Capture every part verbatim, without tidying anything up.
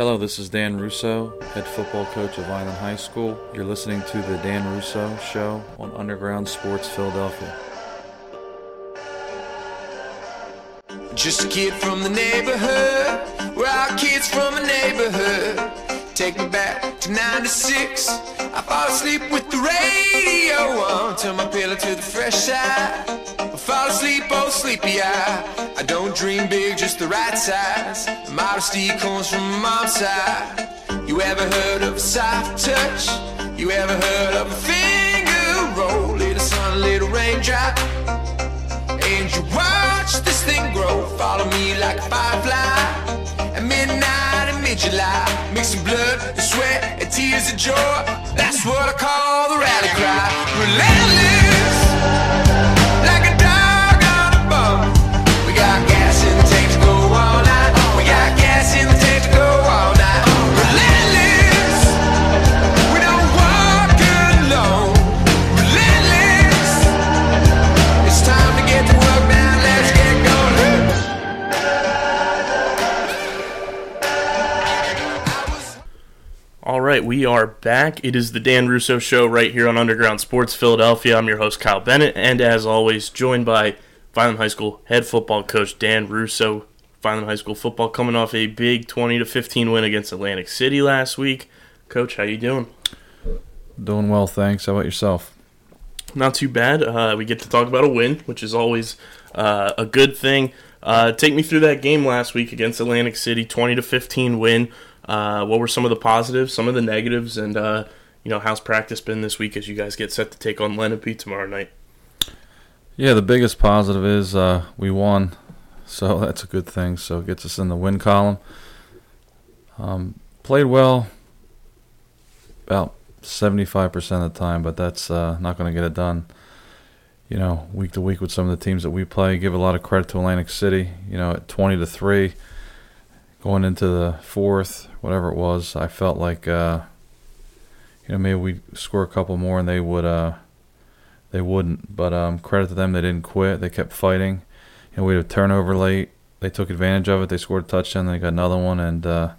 Hello, this is Dan Russo, head football coach of Island High School. You're listening to the Dan Russo Show on Underground Sports Philadelphia. Just a kid from the neighborhood. We're all kids from the neighborhood. Take me back to nine to six. I fall asleep with the radio on. Turn my pillow to the fresh side. I fall asleep, oh sleepy eye. I don't dream big, just the right size. Modesty comes from mom's side. You ever heard of a soft touch? You ever heard of a finger roll? Little sun, little raindrop. And you watch this thing grow. Follow me like a firefly. At midnight and mid-July, mixing blood and sweat and tears of joy. That's what I call the rally cry. Relentless, like a dog on a bone. We got gas in the tank to go all night. We got gas in the tank to go all night. Relentless, we don't walk alone. Relentless, it's time to get to work now. Let's get going. All right, we are back. It is the Dan Russo Show right here on Underground Sports Philadelphia. I'm your host, Kyle Bennett, and as always, joined by Vineland High School head football coach Dan Russo. Vineland High School football coming off a big twenty to fifteen win against Atlantic City last week. Coach, how you doing? Doing well, thanks. How about yourself? Not too bad. Uh, we get to talk about a win, which is always uh, a good thing. Uh, take me through that game last week against Atlantic City, twenty to fifteen win. Uh, what were some of the positives, some of the negatives, and uh, you know, how's practice been this week as you guys get set to take on Lenape tomorrow night? Yeah, the biggest positive is uh, we won, so that's a good thing. So it gets us in the win column. Um, played well about seventy-five percent of the time, but that's uh, not going to get it done. You know, week to week with some of the teams that we play, give a lot of credit to Atlantic City. You know, at twenty to three, going into the fourth, whatever it was, I felt like, uh, you know, maybe we'd score a couple more and they would uh, – They wouldn't, but um, credit to them, they didn't quit. They kept fighting. You know, we had a turnover late. They took advantage of it. They scored a touchdown. They got another one, and uh,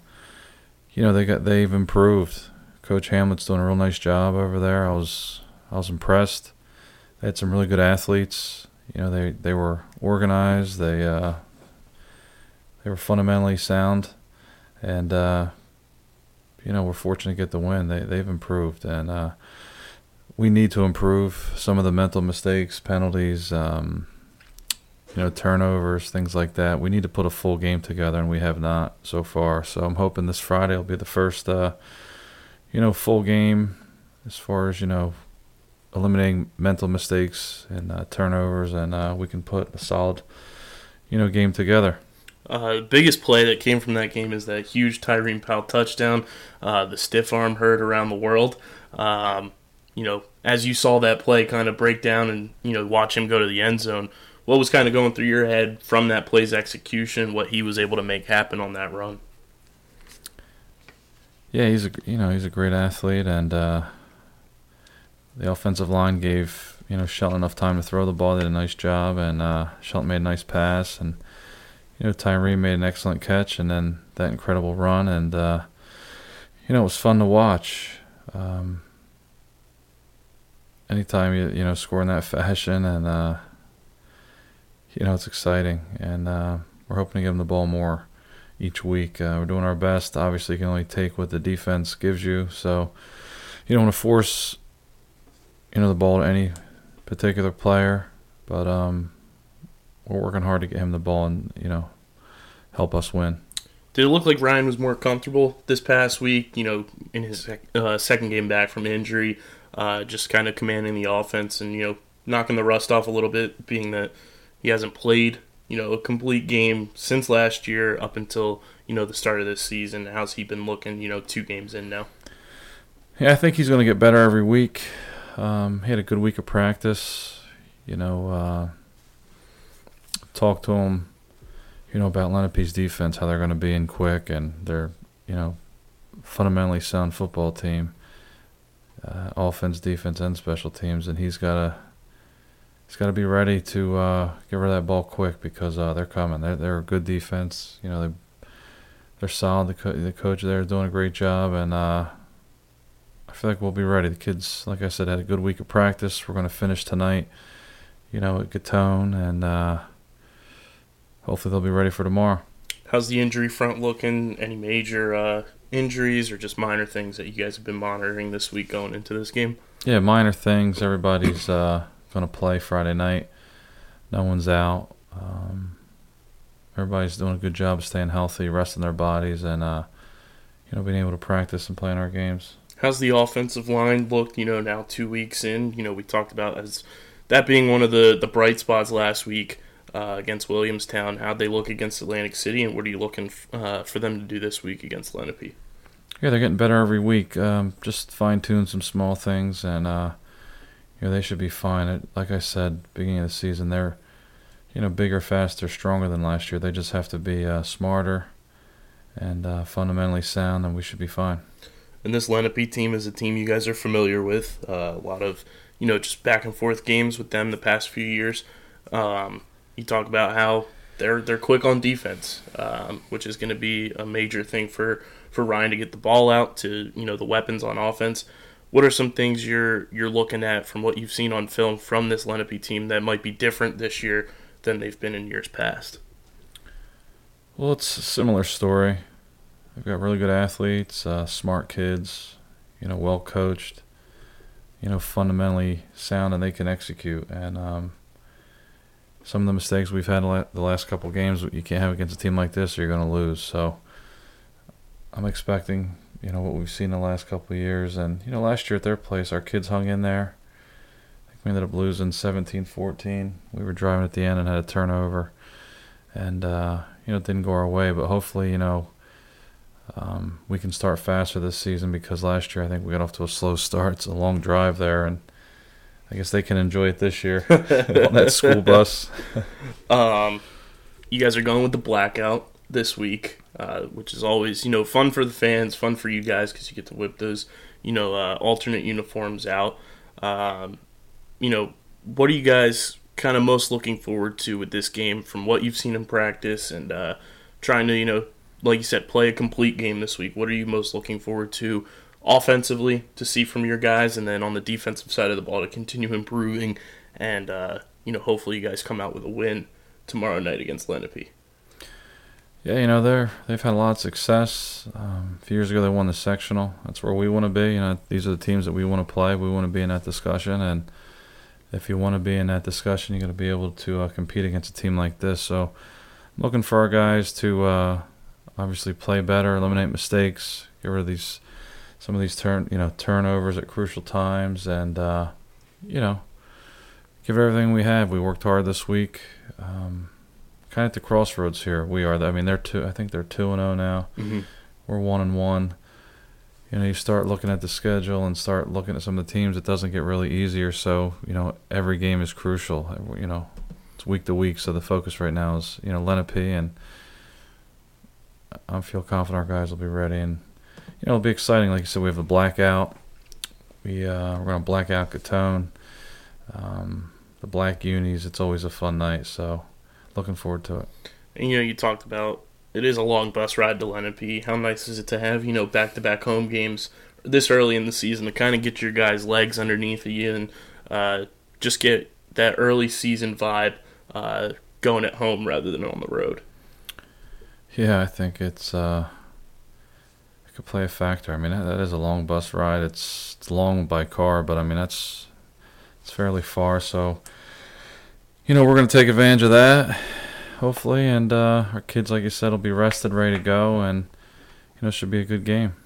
you know, they got they've improved. Coach Hamlet's doing a real nice job over there. I was I was impressed. They had some really good athletes. You know, they, they were organized. They uh, they were fundamentally sound, and uh, you know, we're fortunate to get the win. They they've improved, and. Uh, We need to improve some of the mental mistakes, penalties, um, you know, turnovers, things like that. We need to put a full game together, and we have not so far. So I'm hoping this Friday will be the first, uh, you know, full game as far as, you know, eliminating mental mistakes and uh, turnovers, and uh, we can put a solid, you know, game together. Uh, the biggest play that came from that game is that huge Tyreen Powell touchdown, uh, the stiff arm heard around the world. Um You know, as you saw that play kind of break down and, you know, watch him go to the end zone, what was kind of going through your head from that play's execution, what he was able to make happen on that run? Yeah, he's a, you know, he's a great athlete, and uh, the offensive line gave, you know, Shelton enough time to throw the ball. They did a nice job, and uh, Shelton made a nice pass, and, you know, Tyreen made an excellent catch, and then that incredible run, and, uh, you know, it was fun to watch. Um Anytime you you know score in that fashion, and uh, you know, it's exciting, and uh, we're hoping to give them the ball more each week. Uh, we're doing our best. Obviously, you can only take what the defense gives you, so you don't want to force you know the ball to any particular player. But um, we're working hard to get him the ball and you know help us win. Did it look like Ryan was more comfortable this past week? You know, in his uh, second game back from injury. Uh, just kind of commanding the offense and, you know, knocking the rust off a little bit, being that he hasn't played, you know, a complete game since last year up until, you know, the start of this season. How's he been looking, you know, two games in now? Yeah, I think he's going to get better every week. Um, he had a good week of practice. You know, uh, talk to him, you know, about Lenape's defense, how they're going to be in quick, and they're, you know, fundamentally sound football team. Uh, offense, defense, and special teams, and he's got to he's got to be ready to uh, get rid of that ball quick because uh, they're coming. They're they're a good defense. You know, they they're solid. The, co- the coach there is doing a great job, and uh, I feel like we'll be ready. The kids, like I said, had a good week of practice. We're going to finish tonight, you know, at Gattone, and uh, hopefully they'll be ready for tomorrow. How's the injury front looking? Any major uh, injuries or just minor things that you guys have been monitoring this week going into this game? Yeah, minor things. Everybody's uh, going to play Friday night. No one's out. Um, everybody's doing a good job of staying healthy, resting their bodies, and uh, you know, being able to practice and play in our games. How's the offensive line looked, you know, now two weeks in? You know, we talked about as that being one of the, the bright spots last week uh, against Williamstown. How'd they look against Atlantic City, and what are you looking f- uh, for them to do this week against Lenape? Yeah, they're getting better every week. Um, just fine-tune some small things, and uh, you know, they should be fine. It, like I said, beginning of the season, they're you know bigger, faster, stronger than last year. They just have to be uh, smarter and uh, fundamentally sound, and we should be fine. And this Lenape team is a team you guys are familiar with. Uh, a lot of you know just back and forth games with them the past few years. Um, you talk about how they're they're quick on defense, um, which is going to be a major thing for. for Ryan to get the ball out to, you know, the weapons on offense. What are some things you're you're looking at from what you've seen on film from this Lenape team that might be different this year than they've been in years past? Well, it's a similar story. They've got really good athletes, uh, smart kids, you know, well coached, you know, fundamentally sound, and they can execute. And um, some of the mistakes we've had the last couple of games, you can't have against a team like this or you're going to lose. So I'm expecting, you know, what we've seen the last couple of years. And, you know, last year at their place, our kids hung in there. I think we ended up losing seventeen fourteen. We were driving at the end and had a turnover. And, uh, you know, it didn't go our way. But hopefully, you know, um, we can start faster this season, because last year I think we got off to a slow start. It's a long drive there. And I guess they can enjoy it this year on that school bus. um, you guys are going with the blackout this week. Uh, which is always, you know, fun for the fans, fun for you guys, because you get to whip those, you know, uh, alternate uniforms out. Um, you know, what are you guys kind of most looking forward to with this game from what you've seen in practice and uh, trying to, you know, like you said, play a complete game this week? What are you most looking forward to offensively to see from your guys, and then on the defensive side of the ball to continue improving and, uh, you know, hopefully you guys come out with a win tomorrow night against Lenape? Yeah, you know, they're, they've had a lot of success. Um, a few years ago, they won the sectional. That's where we want to be. You know, these are the teams that we want to play. We want to be in that discussion. And if you want to be in that discussion, you're going to be able to uh, compete against a team like this. So I'm looking for our guys to uh, obviously play better, eliminate mistakes, get rid of these some of these turn you know turnovers at crucial times, and uh, you know, give everything we have. We worked hard this week. Um, Kind of at the crossroads here. We are. I mean, they're two. I think they're two and zero now. Mm-hmm. We're one and one. You know, you start looking at the schedule and start looking at some of the teams. It doesn't get really easier. So you know, every game is crucial. You know, it's week to week. So the focus right now is you know Lenape, and I feel confident our guys will be ready. And you know, it'll be exciting. Like you said, we have a blackout. We uh, we're gonna black out Gattone. Um, the black unis. It's always a fun night. So. Looking forward to it. And, you know, you talked about it is a long bus ride to Lenape. How nice is it to have, you know, back-to-back home games this early in the season to kind of get your guys' legs underneath of you and uh, just get that early season vibe uh, going at home rather than on the road? Yeah, I think it's uh, it could play a factor. I mean, that, that is a long bus ride. It's, it's long by car, but, I mean, that's it's fairly far, so... You know, we're going to take advantage of that, hopefully, and uh, our kids, like you said, will be rested, ready to go, and, you know, it should be a good game.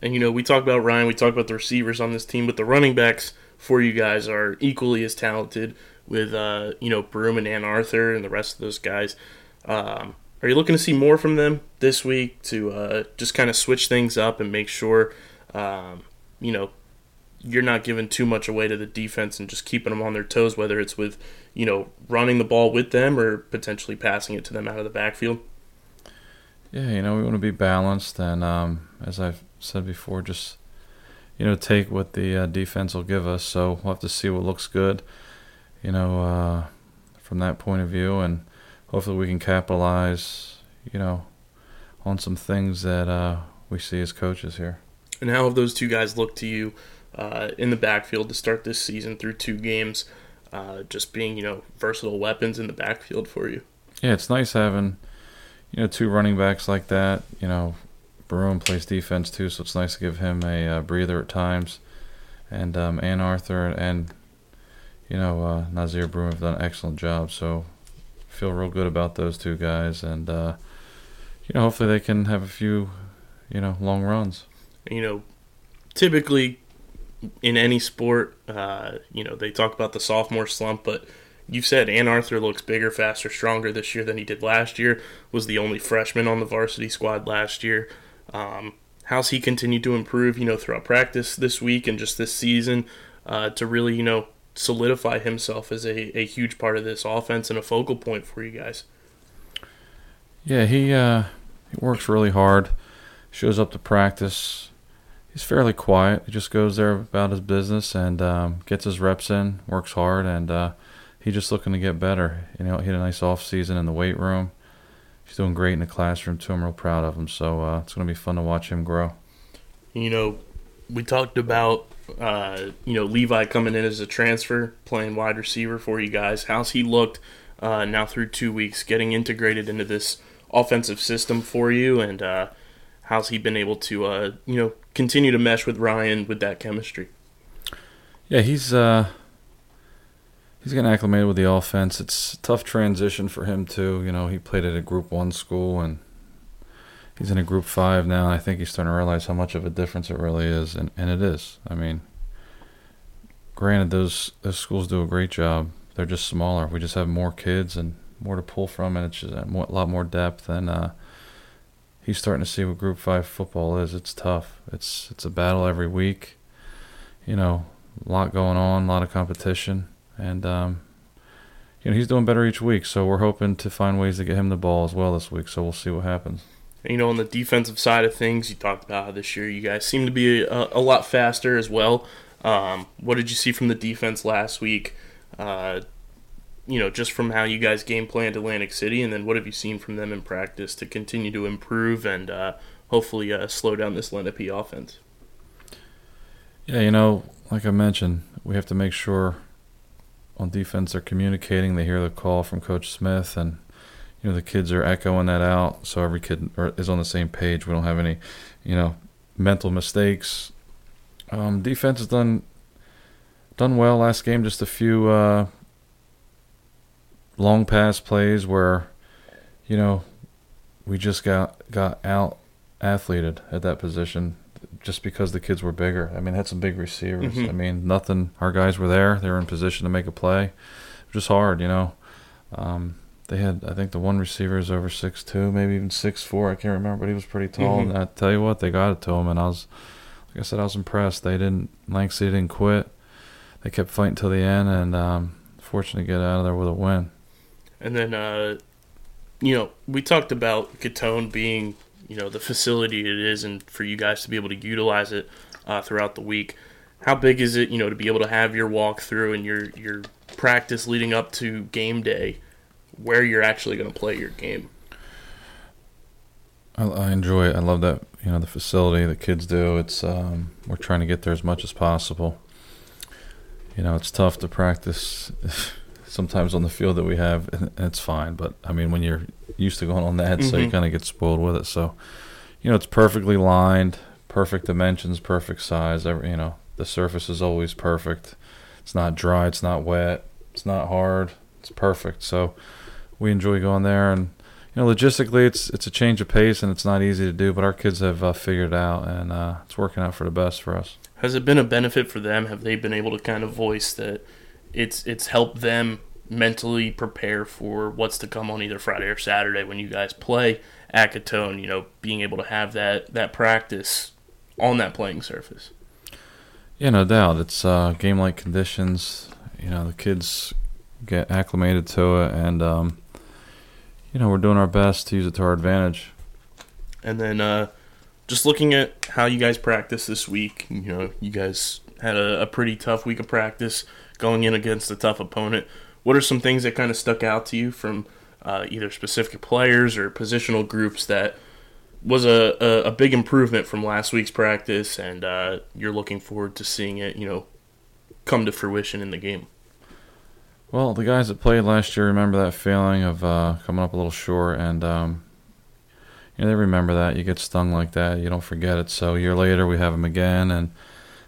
And, you know, we talk about Ryan, we talk about the receivers on this team, but the running backs for you guys are equally as talented with, uh, you know, Broome and Ann Arthur and the rest of those guys. Um, are you looking to see more from them this week to uh, just kind of switch things up and make sure, um, you know, you're not giving too much away to the defense and just keeping them on their toes, whether it's with, you know, running the ball with them or potentially passing it to them out of the backfield? Yeah, you know, we want to be balanced. And um, as I've said before, just, you know, take what the uh, defense will give us. So we'll have to see what looks good, you know, uh, from that point of view. And hopefully we can capitalize, you know, on some things that uh, we see as coaches here. And how have those two guys looked to you uh, in the backfield to start this season through two games, uh, just being, you know, versatile weapons in the backfield for you? Yeah, it's nice having, you know, two running backs like that. You know, Broome plays defense too, so it's nice to give him a uh, breather at times. And um, Ann Arthur and, you know, uh, Nazir Broome have done an excellent job, so feel real good about those two guys. And, uh, you know, hopefully they can have a few, you know, long runs. You know, typically in any sport, uh, you know, they talk about the sophomore slump, but you've said Ann Arthur looks bigger, faster, stronger this year than he did last year, was the only freshman on the varsity squad last year. Um, how's he continued to improve, you know, throughout practice this week and just this season uh, to really, you know, solidify himself as a, a huge part of this offense and a focal point for you guys? Yeah, he, uh, he works really hard, shows up to practice. He's fairly quiet. He just goes there about his business and um, gets his reps in, works hard, and uh, he's just looking to get better. You know, he had a nice off season in the weight room. He's doing great in the classroom too. I'm real proud of him. So uh, it's going to be fun to watch him grow. You know, we talked about uh, you know Levi coming in as a transfer, playing wide receiver for you guys. How's he looked uh, now through two weeks, getting integrated into this offensive system for you, and uh, how's he been able to uh, you know. continue to mesh with Ryan with that chemistry? Yeah, he's uh, he's getting acclimated with the offense. It's a tough transition for him too. You know, he played at a Group One school and he's in a Group Five now. And I think he's starting to realize how much of a difference it really is, and, and it is. I mean, granted, those those schools do a great job. They're just smaller. We just have more kids and more to pull from, and it's just a lot more depth and. Uh, He's starting to see what Group Five football is. It's tough. It's it's a battle every week. You know, a lot going on, a lot of competition, and um, you know he's doing better each week. So we're hoping to find ways to get him the ball as well this week. So we'll see what happens. You know, on the defensive side of things, you talked about how this year you guys seem to be a, a lot faster as well. Um, what did you see from the defense last week? Uh, you know, just from how you guys game planned Atlantic City, and then what have you seen from them in practice to continue to improve and uh, hopefully uh, slow down this Lenape offense? Yeah, you know, like I mentioned, we have to make sure on defense they're communicating, they hear the call from Coach Smith, and, you know, the kids are echoing that out, so every kid is on the same page. We don't have any, you know, mental mistakes. Um, defense has done, done well last game, just a few uh, – long pass plays where, you know, we just got got out-athleted at that position just because the kids were bigger. I mean, had some big receivers. Mm-hmm. I mean, nothing. Our guys were there. They were in position to make a play. Just hard, you know. Um, they had, I think, the one receiver is over six two, maybe even six four. I can't remember, but he was pretty tall. Mm-hmm. And I tell you what, they got it to him. And I was, like I said, I was impressed. They didn't, Lank City didn't quit. They kept fighting till the end, and um, fortunate to get out of there with a win. And then, uh, you know, we talked about Gattone being, you know, the facility it is and for you guys to be able to utilize it uh, throughout the week. How big is it, you know, to be able to have your walkthrough and your, your practice leading up to game day where you're actually going to play your game? I, I enjoy it. I love that, you know, the facility, the kids do. It's um, we're trying to get there as much as possible. You know, it's tough to practice – sometimes on the field that we have, and it's fine. But, I mean, when you're used to going on that, mm-hmm. so you kind of get spoiled with it. So, you know, it's perfectly lined, perfect dimensions, perfect size. Every, you know, the surface is always perfect. It's not dry. It's not wet. It's not hard. It's perfect. So we enjoy going there. And, you know, logistically, it's it's a change of pace, and it's not easy to do. But our kids have uh, figured it out, and uh, it's working out for the best for us. Has it been a benefit for them? Have they been able to kind of voice that – It's it's helped them mentally prepare for what's to come on either Friday or Saturday when you guys play at Gattone, you know, being able to have that, that practice on that playing surface? Yeah, no doubt. It's uh, game-like conditions. You know, the kids get acclimated to it, and, um, you know, we're doing our best to use it to our advantage. And then uh, just looking at how you guys practice this week, you know, you guys had a, a pretty tough week of practice going in against a tough opponent. What are some things that kind of stuck out to you from uh, either specific players or positional groups that was a, a, a big improvement from last week's practice, and uh, you're looking forward to seeing it, you know, come to fruition in the game. Well, the guys that played last year remember that feeling of uh, coming up a little short, and um, you know, they remember that. You get stung like that, you don't forget it. So a year later, we have them again, and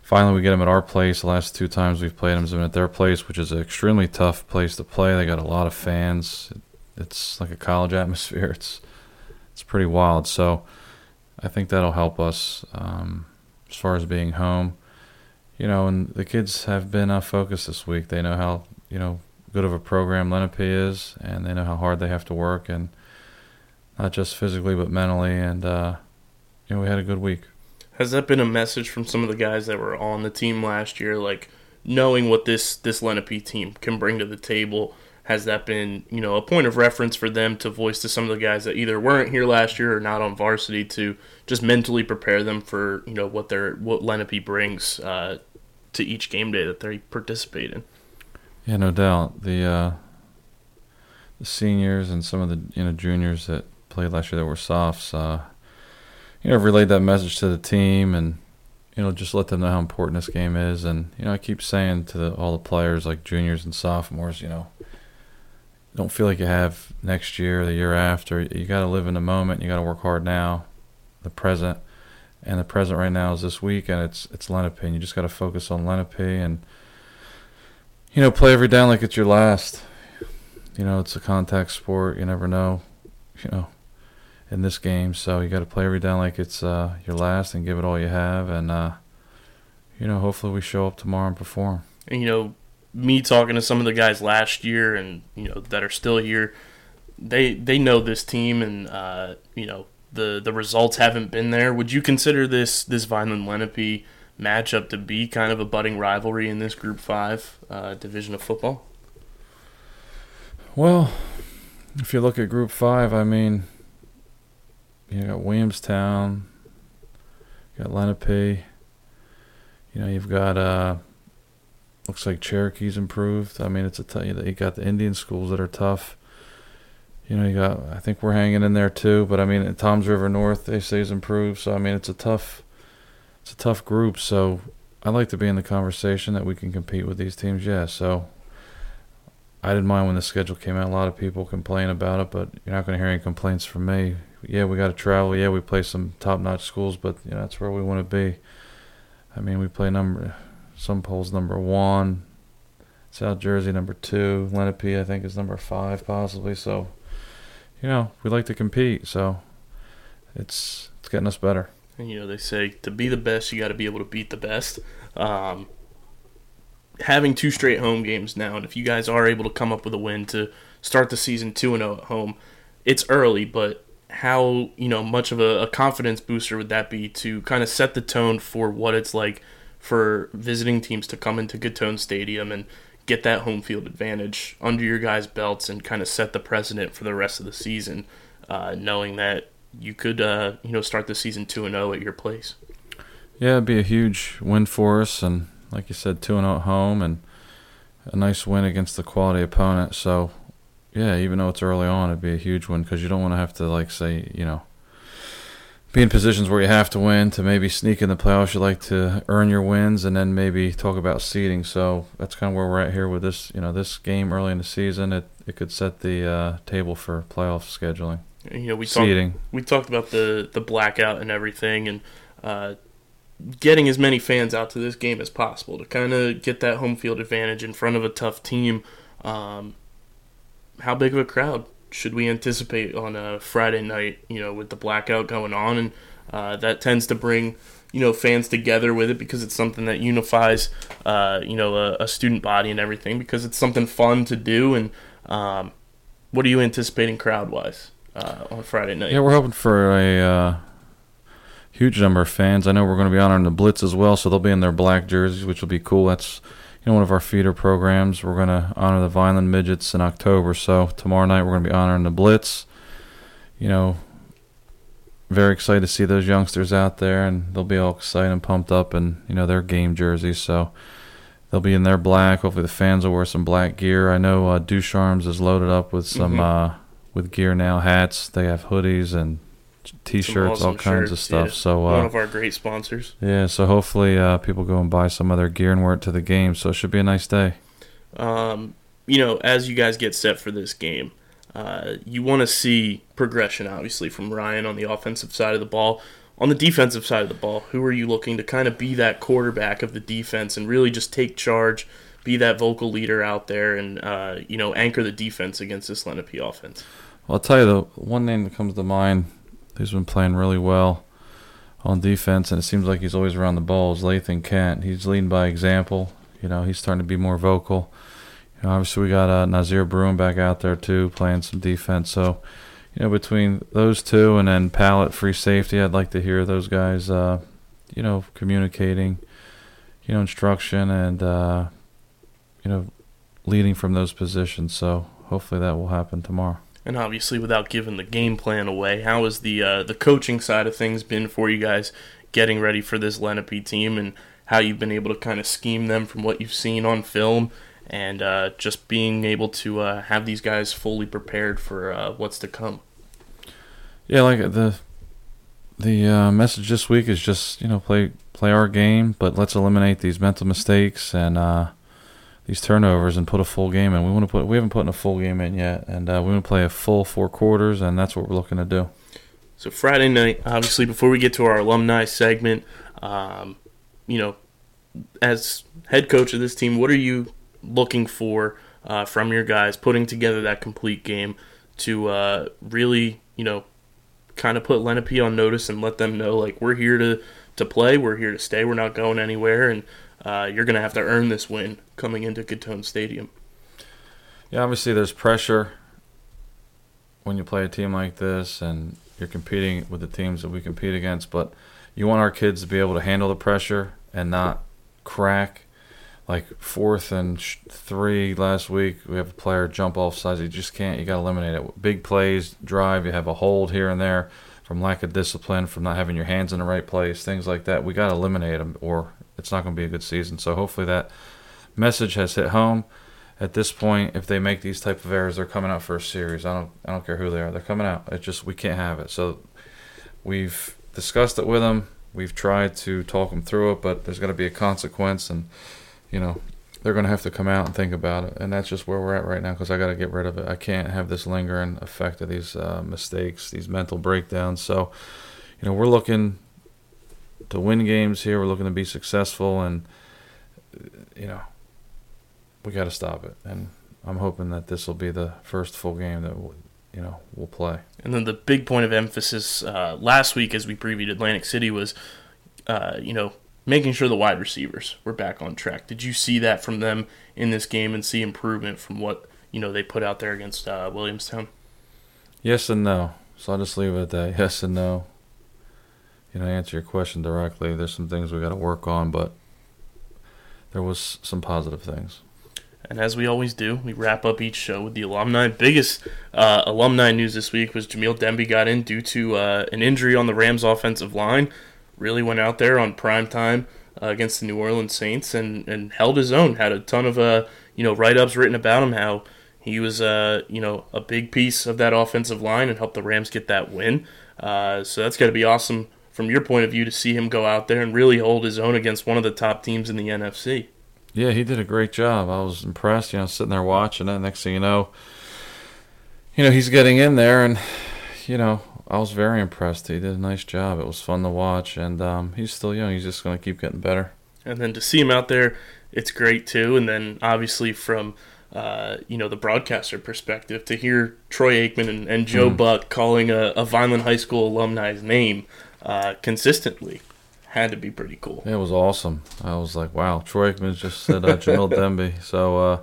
finally we get them at our place. The last two times we've played them has been at their place, which is an extremely tough place to play. They got a lot of fans. It's like a college atmosphere. It's it's pretty wild. So I think that'll help us um, as far as being home. You know, and the kids have been uh, focused this week. They know how, you know, good of a program Lenape is, and they know how hard they have to work, and not just physically but mentally, and uh, you know, we had a good week. Has that been a message from some of the guys that were on the team last year, like knowing what this, this Lenape team can bring to the table? Has that been, you know, a point of reference for them to voice to some of the guys that either weren't here last year or not on varsity, to just mentally prepare them for, you know, what their what Lenape brings uh, to each game day that they participate in? Yeah, no doubt. The uh, the seniors and some of the, you know, juniors that played last year that were softs, uh, you know, relayed that message to the team, and you know, just let them know how important this game is. And you know, I keep saying to the, all the players, like juniors and sophomores, you know, don't feel like you have next year or the year after. You got to live in the moment. You got to work hard now, the present. And the present right now is this week, and it's it's Lenape. And you just got to focus on Lenape and, you know, play every down like it's your last. You know, it's a contact sport. You never know, you know, in this game. So you got to play every down like it's uh, your last and give it all you have. And, uh, you know, hopefully we show up tomorrow and perform. And, you know, me talking to some of the guys last year and, you know, that are still here, they they know this team, and, uh, you know, the, the results haven't been there. Would you consider this this Vineland-Lenape matchup to be kind of a budding rivalry in this Group five uh, division of football? Well, if you look at Group five, I mean, you got Williamstown, you got Lenape, you know, you've got uh, – looks like Cherokee's improved. I mean, it's a t- you got the Indian schools that are tough. You know, you got, I think we're hanging in there too. But I mean, Toms River North, they say, is improved. So I mean, it's a tough, it's a tough group. So I like to be in the conversation that we can compete with these teams. Yeah. So I didn't mind when the schedule came out. A lot of people complain about it, but you're not going to hear any complaints from me. Yeah, we got to travel. Yeah, we play some top-notch schools, but you know, that's where we want to be. I mean, we play number. Some polls number one, South Jersey number two, Lenape I think is number five possibly. So, you know, we like to compete. So, it's it's getting us better. And you know, they say to be the best, you got to be able to beat the best. Um, having two straight home games now, and if you guys are able to come up with a win to start the season two and zero at home, it's early, but how, you know, much of a, a confidence booster would that be to kind of set the tone for what it's like for visiting teams to come into Gattone Stadium and get that home field advantage under your guys' belts and kind of set the precedent for the rest of the season, uh, knowing that you could, uh, you know, start the season two and oh at your place? Yeah, it'd be a huge win for us, and like you said, two and oh at home, and a nice win against the quality opponent. So, yeah, even though it's early on, it'd be a huge win, because you don't want to have to, like, say, you know, be in positions where you have to win to maybe sneak in the playoffs. You like to earn your wins and then maybe talk about seeding. So that's kind of where we're at here with this, you know, this game early in the season. It it could set the uh, table for playoff scheduling. You know, we seeding. Talked, we talked about the, the blackout and everything, and uh, getting as many fans out to this game as possible to kind of get that home field advantage in front of a tough team. Um, how big of a crowd should we anticipate on a Friday night, you know, with the blackout going on? And uh, that tends to bring, you know, fans together with it, because it's something that unifies, uh, you know, a, a student body and everything, because it's something fun to do. And um, what are you anticipating crowd-wise uh, on Friday night? Yeah, we're hoping for a uh, huge number of fans. I know we're going to be honoring the Blitz as well, so they'll be in their black jerseys, which will be cool. That's, you know, one of our feeder programs. We're going to honor the Vineland Midgets in October, so tomorrow night we're going to be honoring the Blitz. You know, very excited to see those youngsters out there, and they'll be all excited and pumped up in, you know, their game jerseys, so they'll be in their black. Hopefully the fans will wear some black gear. I know uh, Ducharme's is loaded up with some mm-hmm. uh, with gear now, hats. They have hoodies and T-shirts, awesome all kinds shirts, of stuff. Yeah. So uh, one of our great sponsors. Yeah, so hopefully uh, people go and buy some of their gear and wear it to the game. So it should be a nice day. Um, you know, as you guys get set for this game, uh, you want to see progression, obviously, from Ryan on the offensive side of the ball. On the defensive side of the ball, who are you looking to kind of be that quarterback of the defense and really just take charge, be that vocal leader out there and, uh, you know, anchor the defense against this Lenape offense? Well, I'll tell you, the one name that comes to mind who's been playing really well on defense, and it seems like he's always around the ball, is Lathan Kent. He's leading by example. You know, he's starting to be more vocal. You know, obviously we got uh, Nazir Broome back out there too, playing some defense. So, you know, between those two and then Pallet, free safety, I'd like to hear those guys, uh, you know, communicating, you know, instruction and, uh, you know, leading from those positions. So hopefully that will happen tomorrow. And obviously, without giving the game plan away, how has the uh, the coaching side of things been for you guys getting ready for this Lenape team and how you've been able to kind of scheme them from what you've seen on film and uh, just being able to uh, have these guys fully prepared for uh, what's to come? Yeah, like the the uh, message this week is just, you know, play play our game, but let's eliminate these mental mistakes and uh, these turnovers and put a full game in. We want to put we haven't put in a full game in yet, and uh, we want to play a full four quarters, and that's what we're looking to do. So Friday night, obviously, before we get to our alumni segment, um, you know, as head coach of this team, what are you looking for uh, from your guys putting together that complete game to uh, really, you know, kind of put Lenape on notice and let them know, like, we're here to to play, we're here to stay, we're not going anywhere, and Uh, you're going to have to earn this win coming into Gattone Stadium. Yeah, obviously there's pressure when you play a team like this and you're competing with the teams that we compete against, but you want our kids to be able to handle the pressure and not crack. Like fourth and sh- three last week, we have a player jump off sides. You just can't. You got to eliminate it. Big plays, drive, you have a hold here and there from lack of discipline, from not having your hands in the right place, things like that. We got to eliminate them or it's not going to be a good season. So hopefully that message has hit home. At this point, if they make these type of errors, they're coming out for a series. I don't I don't care who they are. They're coming out. It's just we can't have it. So we've discussed it with them. We've tried to talk them through it, but there's going to be a consequence. And, you know, they're going to have to come out and think about it. And that's just where we're at right now because I got to get rid of it. I can't have this lingering effect of these uh, mistakes, these mental breakdowns. So, you know, we're looking – to win games here, we're looking to be successful, and you know we got to stop it. And I'm hoping that this will be the first full game that we'll, you know we'll play. And then the big point of emphasis uh, last week, as we previewed Atlantic City, was uh, you know making sure the wide receivers were back on track. Did you see that from them in this game and see improvement from what you know they put out there against uh, Williamstown? Yes and no. So I'll just leave it at that. Yes and no. You know, to answer your question directly, there's some things we got to work on, but there was some positive things. And as we always do, we wrap up each show with the alumni. Biggest uh, alumni news this week was Jamil Demby got in due to uh, an injury on the Rams' offensive line. Really went out there on prime time uh, against the New Orleans Saints and, and held his own. Had a ton of uh, you know write-ups written about him, how he was uh, you know a big piece of that offensive line and helped the Rams get that win. Uh, so that's got to be awesome from your point of view, to see him go out there and really hold his own against one of the top teams in the N F C. Yeah, he did a great job. I was impressed. You know, sitting there watching it. Next thing you know, you know, he's getting in there, and you know, I was very impressed. He did a nice job. It was fun to watch, and um, he's still young. He's just going to keep getting better. And then to see him out there, it's great too. And then obviously from uh, you know the broadcaster perspective, to hear Troy Aikman and, and Joe mm. Buck calling a, a Vineland High School alumni's name Uh, consistently had to be pretty cool. Yeah, it was awesome. I was like, wow, Troy Aikman just said uh, Jamil Demby. So, uh,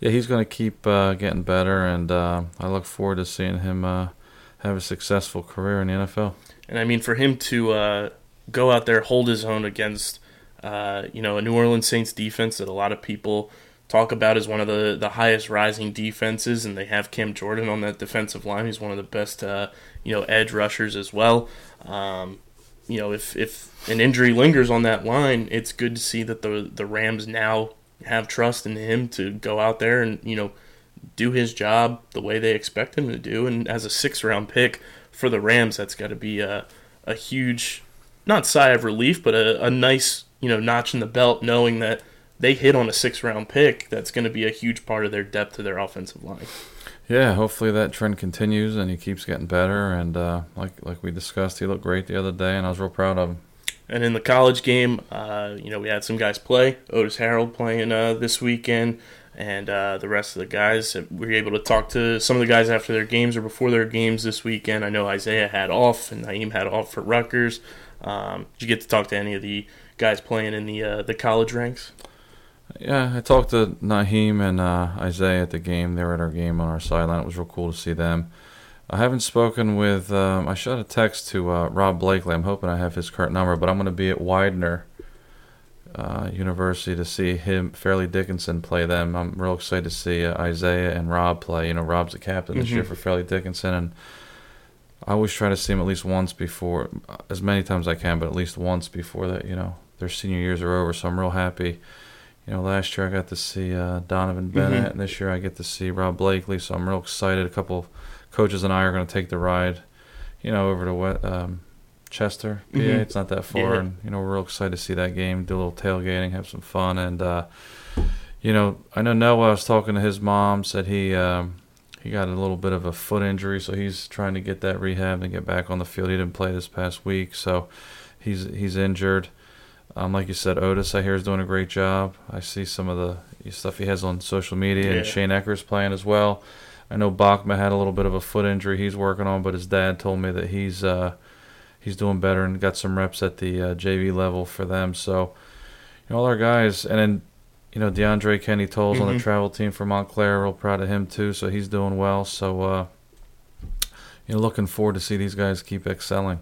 yeah, he's going to keep uh, getting better, and uh, I look forward to seeing him uh, have a successful career in the N F L. And, I mean, for him to uh, go out there, hold his own against, uh, you know, a New Orleans Saints defense that a lot of people talk about as one of the, the highest rising defenses, and they have Cam Jordan on that defensive line. He's one of the best, uh, you know, edge rushers as well. Um, you know, if, if an injury lingers on that line, it's good to see that the the Rams now have trust in him to go out there and, you know, do his job the way they expect him to do. And as a six round pick for the Rams, that's got to be a, a huge, not sigh of relief, but a, a nice, you know, notch in the belt, knowing that they hit on a six-round pick. That's going to be a huge part of their depth to their offensive line. Yeah, hopefully that trend continues and he keeps getting better. And uh, like like we discussed, he looked great the other day, and I was real proud of him. And in the college game, uh, you know, we had some guys play. Otis Harreld playing uh, this weekend, and uh, the rest of the guys. We were able to talk to some of the guys after their games or before their games this weekend. I know Isaiah had off, and Naheem had off for Rutgers. Um, did you get to talk to any of the guys playing in the uh, the college ranks? Yeah, I talked to Naheem and uh, Isaiah at the game. They were at our game on our sideline. It was real cool to see them. I haven't spoken with um, – I shot a text to uh, Rob Blakely. I'm hoping I have his current number, but I'm going to be at Widener uh, University to see him, Fairleigh Dickinson, play them. I'm real excited to see uh, Isaiah and Rob play. You know, Rob's the captain this mm-hmm. year for Fairleigh Dickinson, and I always try to see him at least once before – as many times as I can, but at least once before that, you know, their senior years are over, so I'm real happy. You know, last year I got to see uh, Donovan Bennett, mm-hmm. and this year I get to see Rob Blakely, so I'm real excited. A couple – coaches and I are going to take the ride, you know, over to um, Chester. Mm-hmm. Yeah, it's not that far, yeah. And you know, we're real excited to see that game, do a little tailgating, have some fun, and uh, you know, I know Noah. I was talking to his mom, said he um, he got a little bit of a foot injury, so he's trying to get that rehab and get back on the field. He didn't play this past week, so he's he's injured. Um, like you said, Otis, I hear, is doing a great job. I see some of the stuff he has on social media, yeah. and Shane Ecker's playing as well. I know Bachman had a little bit of a foot injury he's working on, but his dad told me that he's uh, he's doing better and got some reps at the uh, J V level for them. So, you know, all our guys. And then, you know, DeAndre Kenny Toll's mm-hmm. on the travel team for Montclair. Real proud of him, too, so he's doing well. So, uh, you know, looking forward to see these guys keep excelling.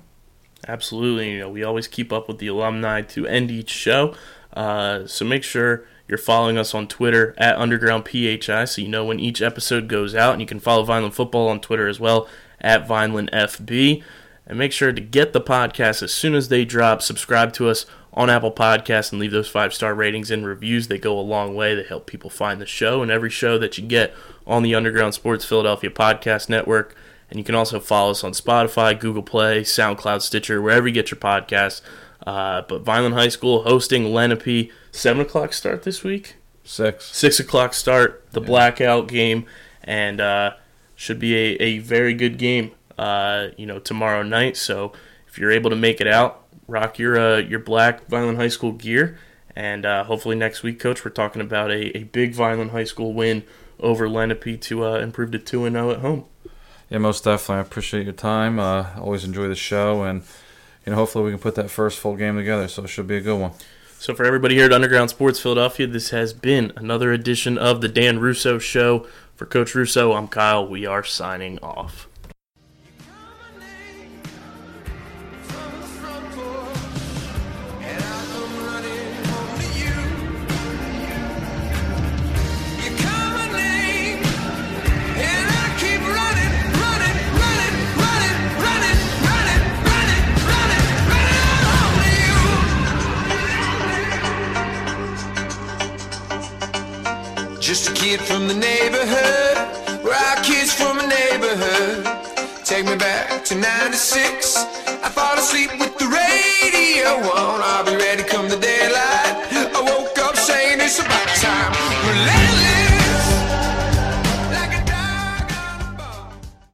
Absolutely. You know, we always keep up with the alumni to end each show, uh, so make sure you're following us on Twitter at Underground P H I, so you know when each episode goes out. And you can follow Vineland Football on Twitter as well, at Vineland F B. And make sure to get the podcast as soon as they drop. Subscribe to us on Apple Podcasts and leave those five-star ratings and reviews. They go a long way. They help people find the show and every show that you get on the Underground Sports Philadelphia Podcast Network. And you can also follow us on Spotify, Google Play, SoundCloud, Stitcher, wherever you get your podcasts. Uh, but Vineland High School hosting Lenape, seven o'clock start this week? six. six o'clock start, the yeah. blackout game, and uh, should be a, a very good game uh, you know, tomorrow night. So if you're able to make it out, rock your uh, your black Vineland High School gear, and uh, hopefully next week, Coach, we're talking about a, a big Vineland High School win over Lenape to uh, improve to two and oh at home. Yeah, most definitely. I appreciate your time. I uh, always enjoy the show, and and hopefully we can put that first full game together, so it should be a good one. So for everybody here at Underground Sports Philadelphia, this has been another edition of the Dan Russo Show. For Coach Russo, I'm Kyle. We are signing off. Just a kid from the neighborhood. We're all kids from a neighborhood. Take me back to ninety-six. I fall asleep with the radio on. I'll be ready come the daylight. I woke up saying it's about time. We're late.